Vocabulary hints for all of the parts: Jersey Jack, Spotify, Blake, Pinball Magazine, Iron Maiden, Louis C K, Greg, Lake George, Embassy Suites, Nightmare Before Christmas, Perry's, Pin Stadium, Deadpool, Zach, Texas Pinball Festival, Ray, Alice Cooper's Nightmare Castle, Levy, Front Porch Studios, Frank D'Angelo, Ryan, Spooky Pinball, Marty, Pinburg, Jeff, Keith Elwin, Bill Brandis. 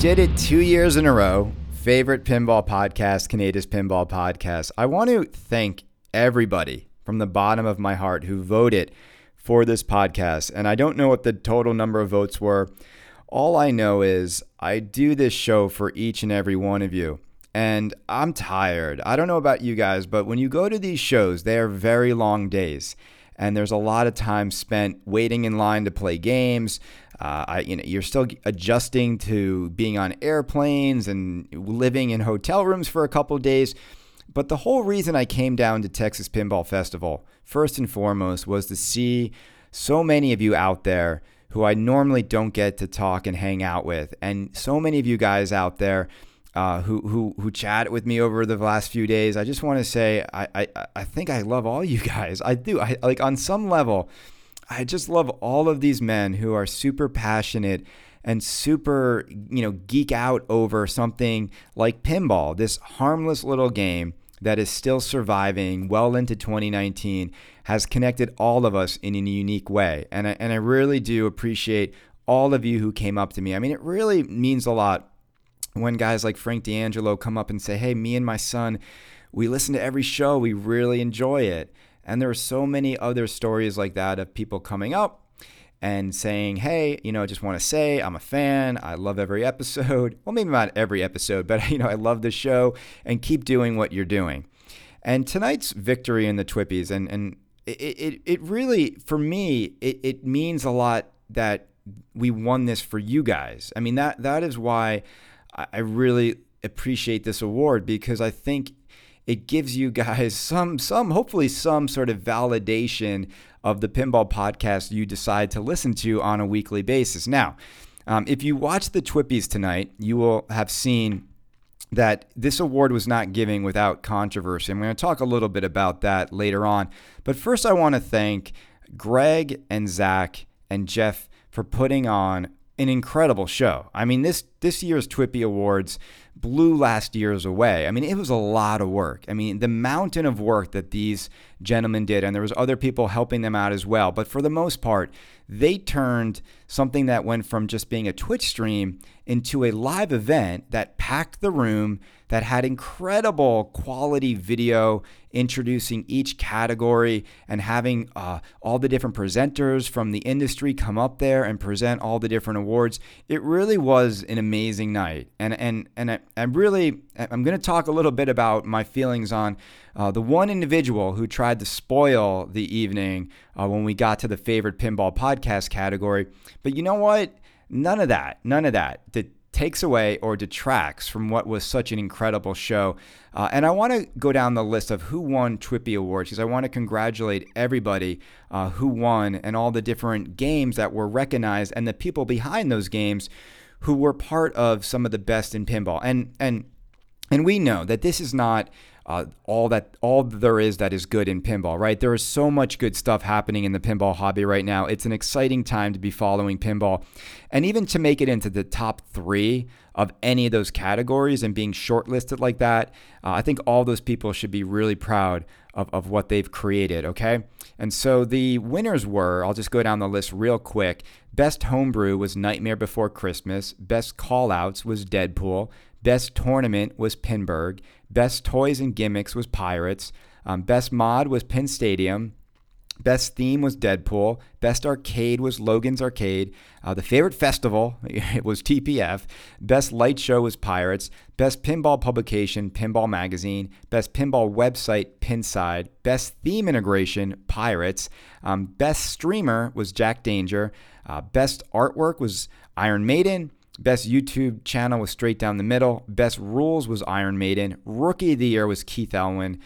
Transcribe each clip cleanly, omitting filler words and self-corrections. did it 2 years in a row. Favorite pinball podcast, Canada's Pinball Podcast. I want to thank everybody from the bottom of my heart who voted for this podcast. And I don't know what the total number of votes were. All I know is I do this show for each and every one of you. And I'm tired. I don't know about you guys, but when you go to these shows, they are very long days. And there's a lot of time spent waiting in line to play games. You're still adjusting to being on airplanes and living in hotel rooms for a couple of days. But the whole reason I came down to Texas Pinball Festival, first and foremost, was to see so many of you out there who I normally don't get to talk and hang out with. And so many of you guys out there who chatted with me over the last few days. I just want to say I think I love all you guys. I do. I like on some level, I just love all of these men who are super passionate and super, geek out over something like pinball, this harmless little game that is still surviving well into 2019, has connected all of us in a unique way. And I really do appreciate all of you who came up to me. I mean, it really means a lot when guys like Frank D'Angelo come up and say, hey, me and my son, we listen to every show. We really enjoy it. And there are so many other stories like that of people coming up and saying, hey, I just want to say I'm a fan. I love every episode. Well, maybe not every episode, but, I love the show and keep doing what you're doing. And tonight's victory in the Twippies, and it really, for me, it means a lot that we won this for you guys. I mean, that is why I really appreciate this award, because I think it gives you guys hopefully some sort of validation of the pinball podcast you decide to listen to on a weekly basis. Now, if you watch the Twippies tonight, you will have seen that this award was not given without controversy. I'm going to talk a little bit about that later on. But first, I want to thank Greg and Zach and Jeff for putting on an incredible show. I mean, this year's Twippy Awards blew last year's away. I mean, it was a lot of work. I mean, the mountain of work that these gentlemen did, and there was other people helping them out as well. But for the most part, they turned something that went from just being a Twitch stream into a live event that packed the room, that had incredible quality video, introducing each category and having all the different presenters from the industry come up there and present all the different awards. It really was an amazing night. And I'm going to talk a little bit about my feelings on the one individual who tried to spoil the evening when we got to the favorite pinball podcast category. But you know what? None of that takes away or detracts from what was such an incredible show. And I want to go down the list of who won Twippy Awards, because I want to congratulate everybody who won and all the different games that were recognized and the people behind those games who were part of some of the best in pinball. And we know that this is not all there is that is good in pinball, right? There is so much good stuff happening in the pinball hobby right now. It's an exciting time to be following pinball. And even to make it into the top three of any of those categories and being shortlisted like that, I think all those people should be really proud of what they've created, okay? And so the winners were, I'll just go down the list real quick. Best Homebrew was Nightmare Before Christmas. Best Callouts was Deadpool. Best Tournament was Pinburg. Best Toys and Gimmicks was Pirates. Best Mod was Pin Stadium. Best Theme was Deadpool. Best Arcade was Logan's Arcade. The Favorite Festival was TPF. Best Light Show was Pirates. Best Pinball Publication, Pinball Magazine. Best Pinball Website, Pinside. Best Theme Integration, Pirates. Best Streamer was Jack Danger. Best Artwork was Iron Maiden. Best YouTube channel was Straight Down the Middle. Best Rules was Iron Maiden. Rookie of the Year was Keith Elwin.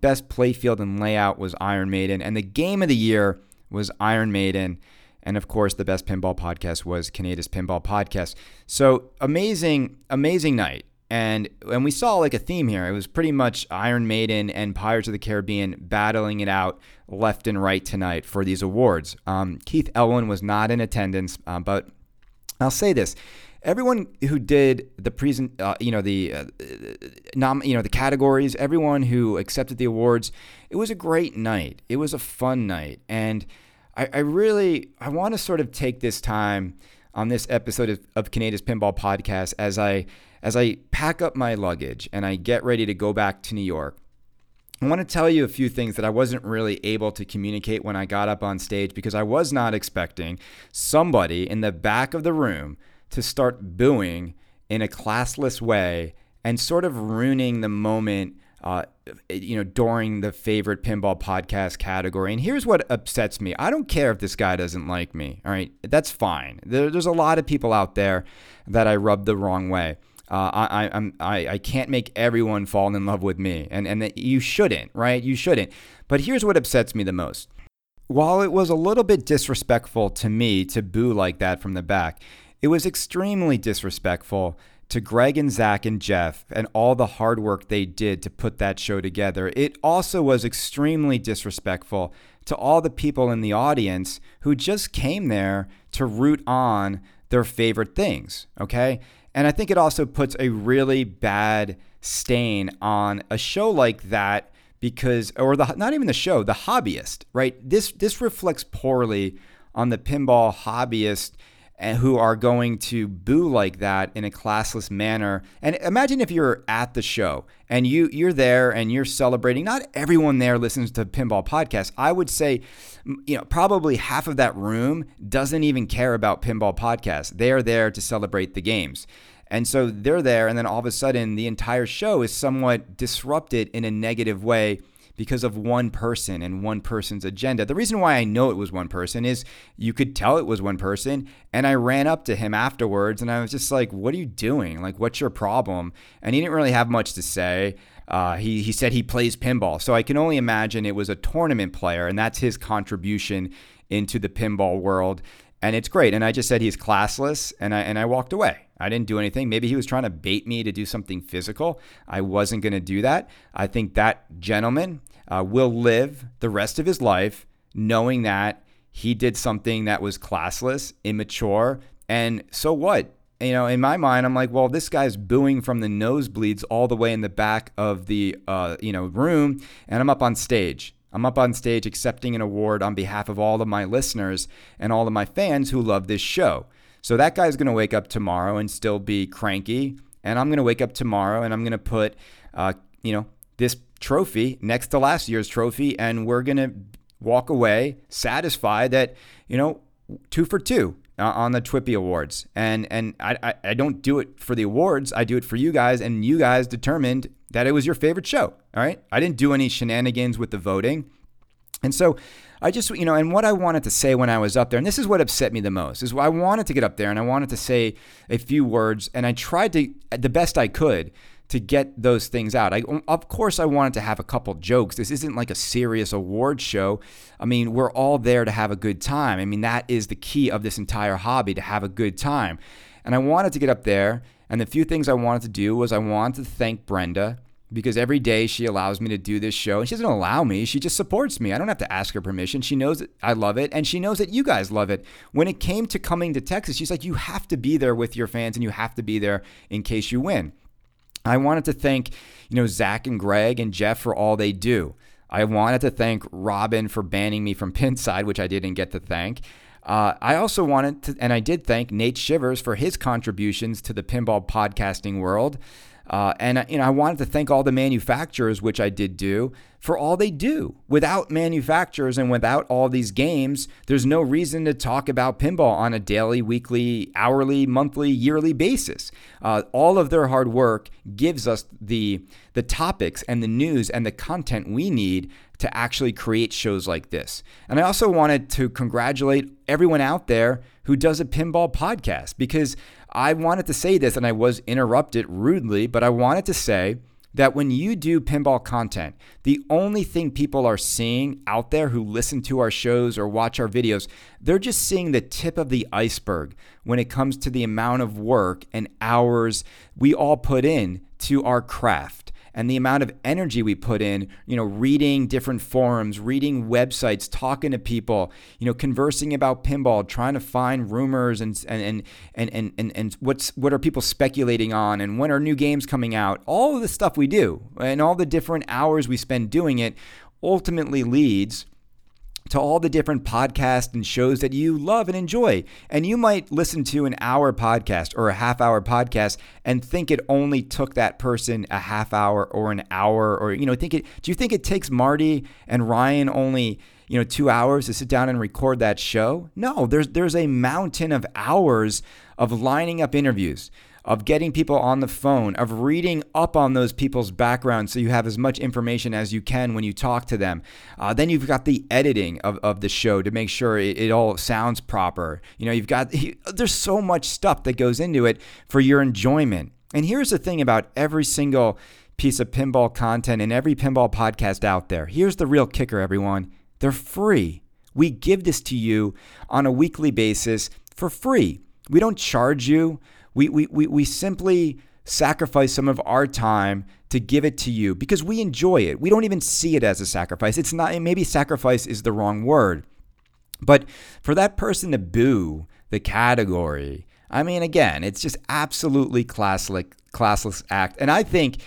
Best Playfield and Layout was Iron Maiden. And the Game of the Year was Iron Maiden. And, of course, the Best Pinball Podcast was Canada's Pinball Podcast. So, amazing, amazing night. And we saw like a theme here. It was pretty much Iron Maiden and Pirates of the Caribbean battling it out left and right tonight for these awards. Keith Elwin was not in attendance, but I'll say this. Everyone who did the the categories, everyone who accepted the awards, it was a great night. It was a fun night, and I want to sort of take this time on this episode of Canada's Pinball Podcast, as I pack up my luggage and I get ready to go back to New York, I want to tell you a few things that I wasn't really able to communicate when I got up on stage, because I was not expecting somebody in the back of the room to start booing in a classless way and sort of ruining the moment during the favorite pinball podcast category. And here's what upsets me. I don't care if this guy doesn't like me. All right, that's fine. There's a lot of people out there that I rubbed the wrong way. I can't make everyone fall in love with me, and you shouldn't, right? You shouldn't. But here's what upsets me the most. While it was a little bit disrespectful to me to boo like that from the back, it was extremely disrespectful to Greg and Zach and Jeff and all the hard work they did to put that show together. It also was extremely disrespectful to all the people in the audience who just came there to root on their favorite things, okay? And I think it also puts a really bad stain on a show like that, because, or the, not even the show, the hobbyist, right? This reflects poorly on the pinball hobbyist and who are going to boo like that in a classless manner. And imagine if you're at the show and you're there and you're celebrating. Not everyone there listens to Pinball Podcast. I would say, probably half of that room doesn't even care about Pinball Podcast. They're there to celebrate the games. And so they're there, and then all of a sudden the entire show is somewhat disrupted in a negative way because of one person and one person's agenda. The reason why I know it was one person is you could tell it was one person, and I ran up to him afterwards and I was just like, what are you doing? Like, what's your problem? And he didn't really have much to say. He said he plays pinball. So I can only imagine it was a tournament player, and that's his contribution into the pinball world. And it's great. And I just said he's classless, and I walked away. I didn't do anything. Maybe he was trying to bait me to do something physical. I wasn't going to do that. I think that gentleman will live the rest of his life knowing that he did something that was classless, immature, and so what? In my mind, I'm like, well, this guy's booing from the nosebleeds all the way in the back of the room, and I'm up on stage. I'm up on stage accepting an award on behalf of all of my listeners and all of my fans who love this show. So that guy's going to wake up tomorrow and still be cranky, and I'm going to wake up tomorrow and I'm going to put, this trophy next to last year's trophy, and we're going to walk away satisfied that, 2 for 2 on the Twippy Awards. And I don't do it for the awards. I do it for you guys, and you guys determined that it was your favorite show, all right? I didn't do any shenanigans with the voting. And so I just, and what I wanted to say when I was up there, and this is what upset me the most, is I wanted to get up there and I wanted to say a few words, and I tried to, the best I could, to get those things out. Of course I wanted to have a couple jokes. This isn't like a serious award show. I mean, we're all there to have a good time. I mean, that is the key of this entire hobby, to have a good time. And I wanted to get up there, and the few things I wanted to do was I wanted to thank Brenda, because every day she allows me to do this show, and she doesn't allow me, she just supports me. I don't have to ask her permission. She knows that I love it, and she knows that you guys love it. When it came to coming to Texas, she's like, you have to be there with your fans, and you have to be there in case you win. I wanted to thank, Zach and Greg and Jeff for all they do. I wanted to thank Robin for banning me from Pinside, which I didn't get to thank. I also wanted to, and I did thank Nate Shivers for his contributions to the pinball podcasting world. I wanted to thank all the manufacturers, which I did do, for all they do. Without manufacturers and without all these games, there's no reason to talk about pinball on a daily, weekly, hourly, monthly, yearly basis. All of their hard work gives us the topics and the news and the content we need to actually create shows like this. And I also wanted to congratulate everyone out there who does a pinball podcast, because I wanted to say this, and I was interrupted rudely, but I wanted to say that when you do pinball content, the only thing people are seeing out there who listen to our shows or watch our videos, they're just seeing the tip of the iceberg when it comes to the amount of work and hours we all put in to our craft. And the amount of energy we put in, reading different forums, reading websites, talking to people, conversing about pinball, trying to find rumors and what are people speculating on, and when are new games coming out. All of the stuff we do and all the different hours we spend doing it ultimately leads to all the different podcasts and shows that you love and enjoy. And you might listen to an hour podcast or a half hour podcast and think it only took that person a half hour or an hour, or, you know, do you think it takes Marty and Ryan only, 2 hours to sit down and record that show? No, there's a mountain of hours of lining up interviews, of getting people on the phone, of reading up on those people's backgrounds so you have as much information as you can when you talk to them. Then you've got the editing of the show to make sure it all sounds proper. There's so much stuff that goes into it for your enjoyment. And here's the thing about every single piece of pinball content and every pinball podcast out there. Here's the real kicker, everyone. They're free. We give this to you on a weekly basis for free. We don't charge you. We simply sacrifice some of our time to give it to you because we enjoy it. We don't even see it as a sacrifice. It's not, and maybe sacrifice is the wrong word. But for that person to boo the category, I mean, again, it's just absolutely classless act. And I think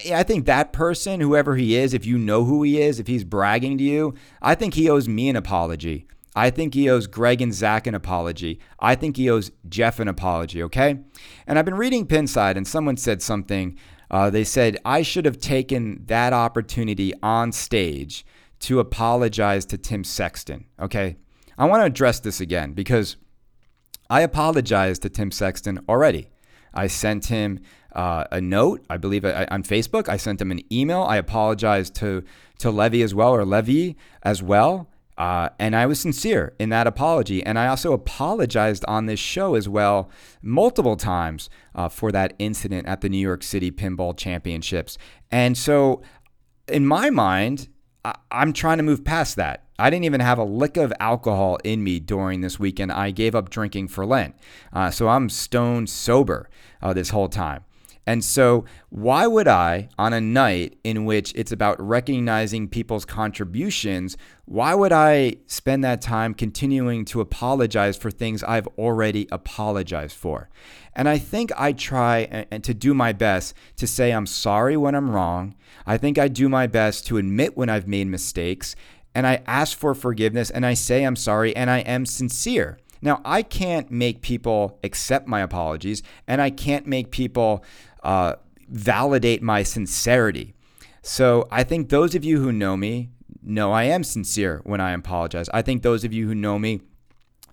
that person, whoever he is, if you know who he is, if he's bragging to you, I think he owes me an apology. I think he owes Greg and Zach an apology. I think he owes Jeff an apology, okay? And I've been reading Pinside, and someone said something. They said, I should have taken that opportunity on stage to apologize to Tim Sexton, okay? I want to address this again because I apologized to Tim Sexton already. I sent him a note, I believe, on Facebook. I sent him an email. I apologized to Levy as well. And I was sincere in that apology. And I also apologized on this show as well multiple times for that incident at the New York City Pinball Championships. And so in my mind, I'm trying to move past that. I didn't even have a lick of alcohol in me during this weekend. I gave up drinking for Lent. So I'm stone sober this whole time. And so why would I, on a night in which it's about recognizing people's contributions, why would I spend that time continuing to apologize for things I've already apologized for? And I think I try and to do my best to say I'm sorry when I'm wrong. I think I do my best to admit when I've made mistakes, and I ask for forgiveness, and I say I'm sorry, and I am sincere. Now, I can't make people accept my apologies, and I can't make people validate my sincerity. So I think those of you who know me know I am sincere when I apologize. I think those of you who know me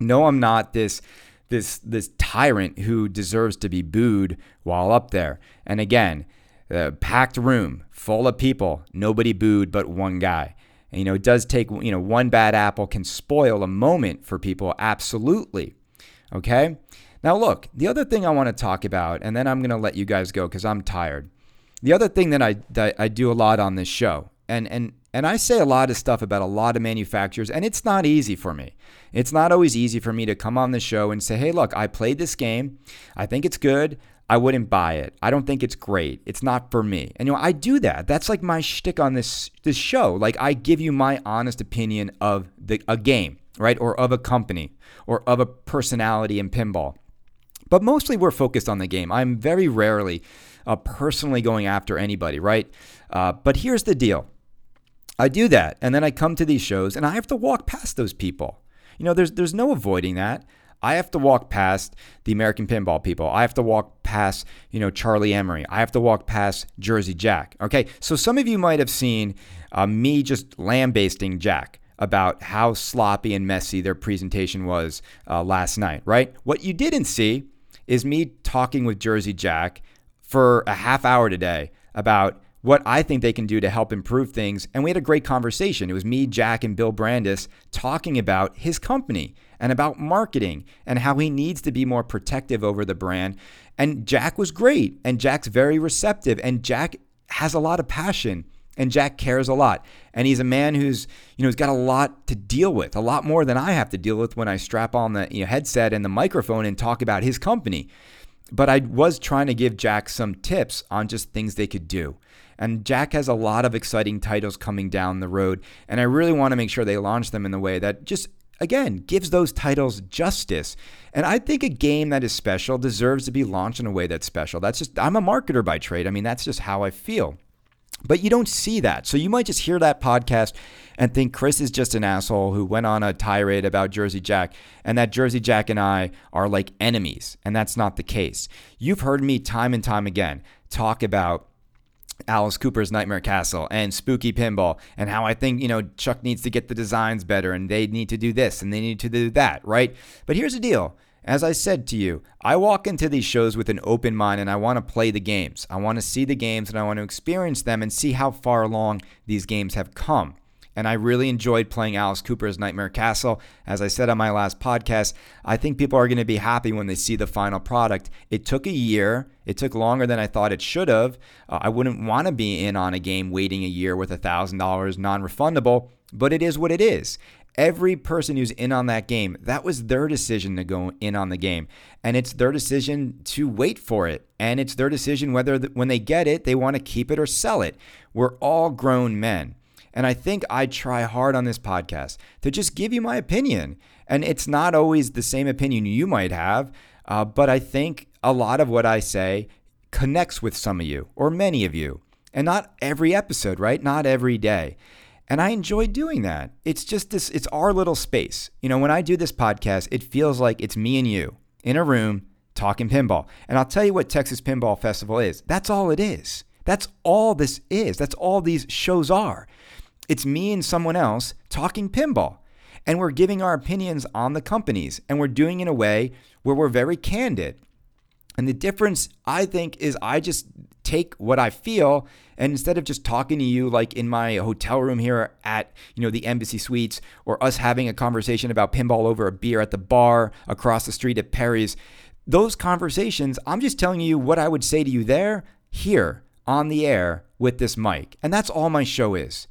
know I'm not this tyrant who deserves to be booed while up there. And again, a packed room full of people, nobody booed but one guy. It does take, one bad apple can spoil a moment for people. Absolutely. Okay. Now, look, the other thing I want to talk about, and then I'm going to let you guys go because I'm tired. The other thing that I do a lot on this show, and I say a lot of stuff about a lot of manufacturers, and it's not easy for me. It's not always easy for me to come on the show and say, hey, look, I played this game. I think it's good. I wouldn't buy it. I don't think it's great. It's not for me. And I do that. That's like my shtick on this show. Like I give you my honest opinion of a game, right? Or of a company or of a personality in pinball. But mostly we're focused on the game. I'm very rarely personally going after anybody, right? But here's the deal. I do that. And then I come to these shows and I have to walk past those people. There's no avoiding that. I have to walk past the American Pinball people. I have to walk past, Charlie Emery. I have to walk past Jersey Jack. Okay, so some of you might have seen me just lambasting Jack about how sloppy and messy their presentation was last night, right? What you didn't see is me talking with Jersey Jack for a half hour today about what I think they can do to help improve things. And we had a great conversation. It was me, Jack, and Bill Brandis talking about his company and about marketing and how he needs to be more protective over the brand. And Jack was great, and Jack's very receptive, and Jack has a lot of passion, and Jack cares a lot. And he's a man who's, he's got a lot to deal with, a lot more than I have to deal with when I strap on the headset and the microphone and talk about his company. But I was trying to give Jack some tips on just things they could do. And Jack has a lot of exciting titles coming down the road, and I really want to make sure they launch them in the way that just, again, gives those titles justice. And I think a game that is special deserves to be launched in a way that's special. I'm a marketer by trade. I mean, that's just how I feel. But you don't see that. So you might just hear that podcast and think Chris is just an asshole who went on a tirade about Jersey Jack and that Jersey Jack and I are like enemies. And that's not the case. You've heard me time and time again talk about Alice Cooper's Nightmare Castle and Spooky Pinball and how I think, you know, Chuck needs to get the designs better and they need to do this and they need to do that, right? But here's the deal. As I said to you, I walk into these shows with an open mind and I want to play the games. I want to see the games and I want to experience them and see how far along these games have come. And I really enjoyed playing Alice Cooper's Nightmare Castle. As I said on my last podcast, I think people are going to be happy when they see the final product. It took a year. It took longer than I thought it should have. I wouldn't want to be in on a game waiting a year with $1,000 non-refundable, but it is what it is. Every person who's in on that game, that was their decision to go in on the game. And it's their decision to wait for it. And it's their decision whether when they get it, they want to keep it or sell it. We're all grown men. And I think I try hard on this podcast to just give you my opinion. And it's not always the same opinion you might have, but I think a lot of what I say connects with some of you or many of you. And not every episode, right? Not every day. And I enjoy doing that. It's just this, it's our little space. You know, when I do this podcast, it feels like it's me and you in a room talking pinball. And I'll tell you what Texas Pinball Festival is. That's all it is. That's all this is. That's all these shows are. It's me and someone else talking pinball, and we're giving our opinions on the companies, and we're doing it in a way where we're very candid. And the difference, I think, is I just take what I feel, and instead of just talking to you like in my hotel room here at, you know, the Embassy Suites, or us having a conversation about pinball over a beer at the bar across the street at Perry's, those conversations, I'm just telling you what I would say to you there, here, on the air with this mic. And that's all my show is.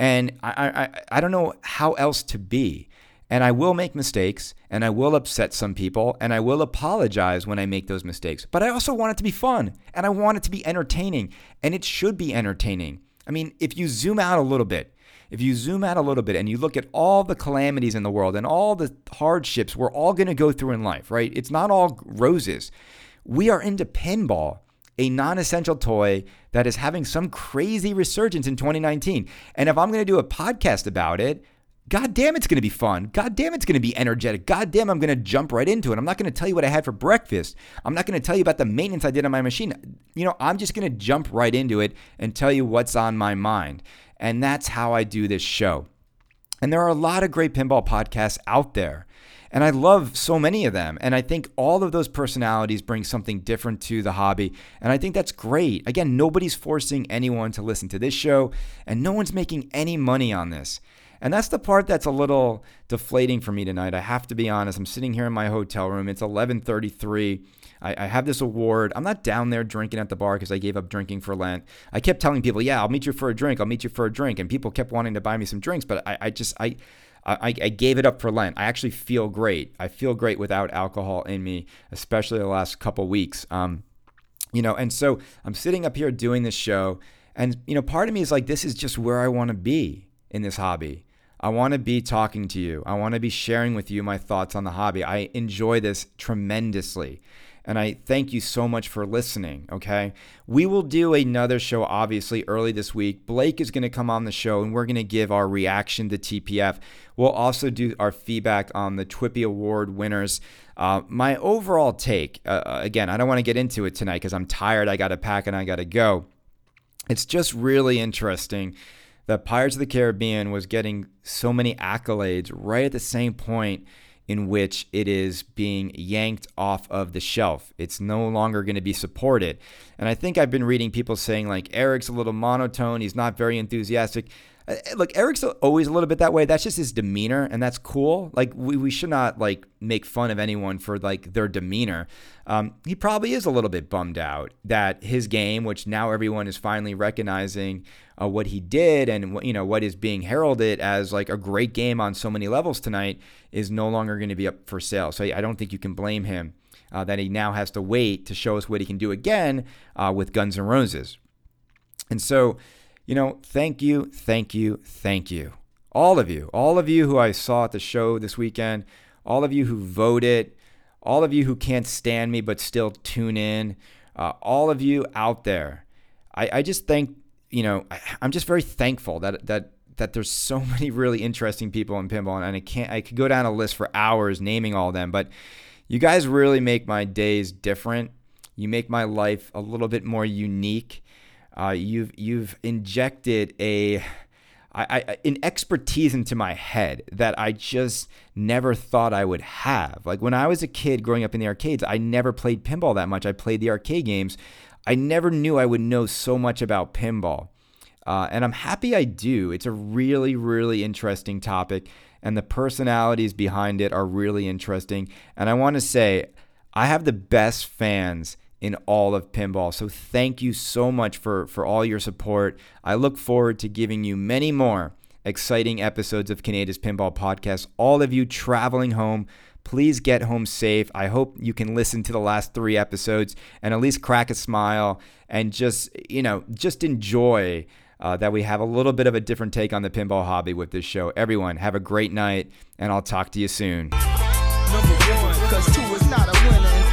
And I don't know how else to be. And I will make mistakes, and I will upset some people, and I will apologize when I make those mistakes. But I also want it to be fun, and I want it to be entertaining, and it should be entertaining. I mean, if you zoom out a little bit and you look at all the calamities in the world and all the hardships we're all going to go through in life, right? It's not all roses. We are into pinball, a non-essential toy that is having some crazy resurgence in 2019. And if I'm going to do a podcast about it, God damn, it's going to be fun. God damn, it's going to be energetic. God damn, I'm going to jump right into it. I'm not going to tell you what I had for breakfast. I'm not going to tell you about the maintenance I did on my machine. You know, I'm just going to jump right into it and tell you what's on my mind. And that's how I do this show. And there are a lot of great pinball podcasts out there. And I love so many of them. And I think all of those personalities bring something different to the hobby. And I think that's great. Again, nobody's forcing anyone to listen to this show, and no one's making any money on this. And that's the part that's a little deflating for me tonight. I have to be honest. I'm sitting here in my hotel room. It's 11:33. I have this award. I'm not down there drinking at the bar because I gave up drinking for Lent. I kept telling people, yeah, I'll meet you for a drink. I'll meet you for a drink. And people kept wanting to buy me some drinks, but I gave it up for Lent. I actually feel great. I feel great without alcohol in me, especially the last couple weeks. You know, and so I'm sitting up here doing this show, and you know, part of me is like, this is just where I want to be in this hobby. I want to be talking to you. I want to be sharing with you my thoughts on the hobby. I enjoy this tremendously. And I thank you so much for listening, okay? We will do another show, obviously, early this week. Blake is going to come on the show, and we're going to give our reaction to TPF. We'll also do our feedback on the Twippy Award winners. My overall take, again, I don't want to get into it tonight because I'm tired. I got to pack, and I got to go. It's just really interesting that Pirates of the Caribbean was getting so many accolades right at the same point in which it is being yanked off of the shelf. It's no longer going to be supported. And I think I've been reading people saying, like, Eric's a little monotone. He's not very enthusiastic. Look, Eric's always a little bit that way. That's just his demeanor, and that's cool. Like, we should not, like, make fun of anyone for, like, their demeanor. He probably is a little bit bummed out that his game, which now everyone is finally recognizing what he did and, you know, what is being heralded as, like, a great game on so many levels tonight is no longer going to be up for sale. So I don't think you can blame him that he now has to wait to show us what he can do again with Guns N' Roses. And so, you know, thank you. All of you who I saw at the show this weekend, all of you who voted, all of you who can't stand me but still tune in, all of you out there. I just thank you know, I'm just very thankful that there's so many really interesting people in pinball, and I could go down a list for hours naming all of them, but you guys really make my days different. You make my life a little bit more unique. You've injected an expertise into my head that I just never thought I would have. Like when I was a kid growing up in the arcades, I never played pinball that much. I played the arcade games. I never knew I would know so much about pinball. And I'm happy I do. It's a really, really interesting topic, and the personalities behind it are really interesting. And I want to say, I have the best fans in all of pinball. So thank you so much for all your support. I look forward to giving you many more exciting episodes of Canada's Pinball Podcast. All of you traveling home, please get home safe. I hope you can listen to the last 3 episodes and at least crack a smile and just enjoy that we have a little bit of a different take on the pinball hobby with this show. Everyone, have a great night, and I'll talk to you soon. Number 1, 'cause 2 is not a winner.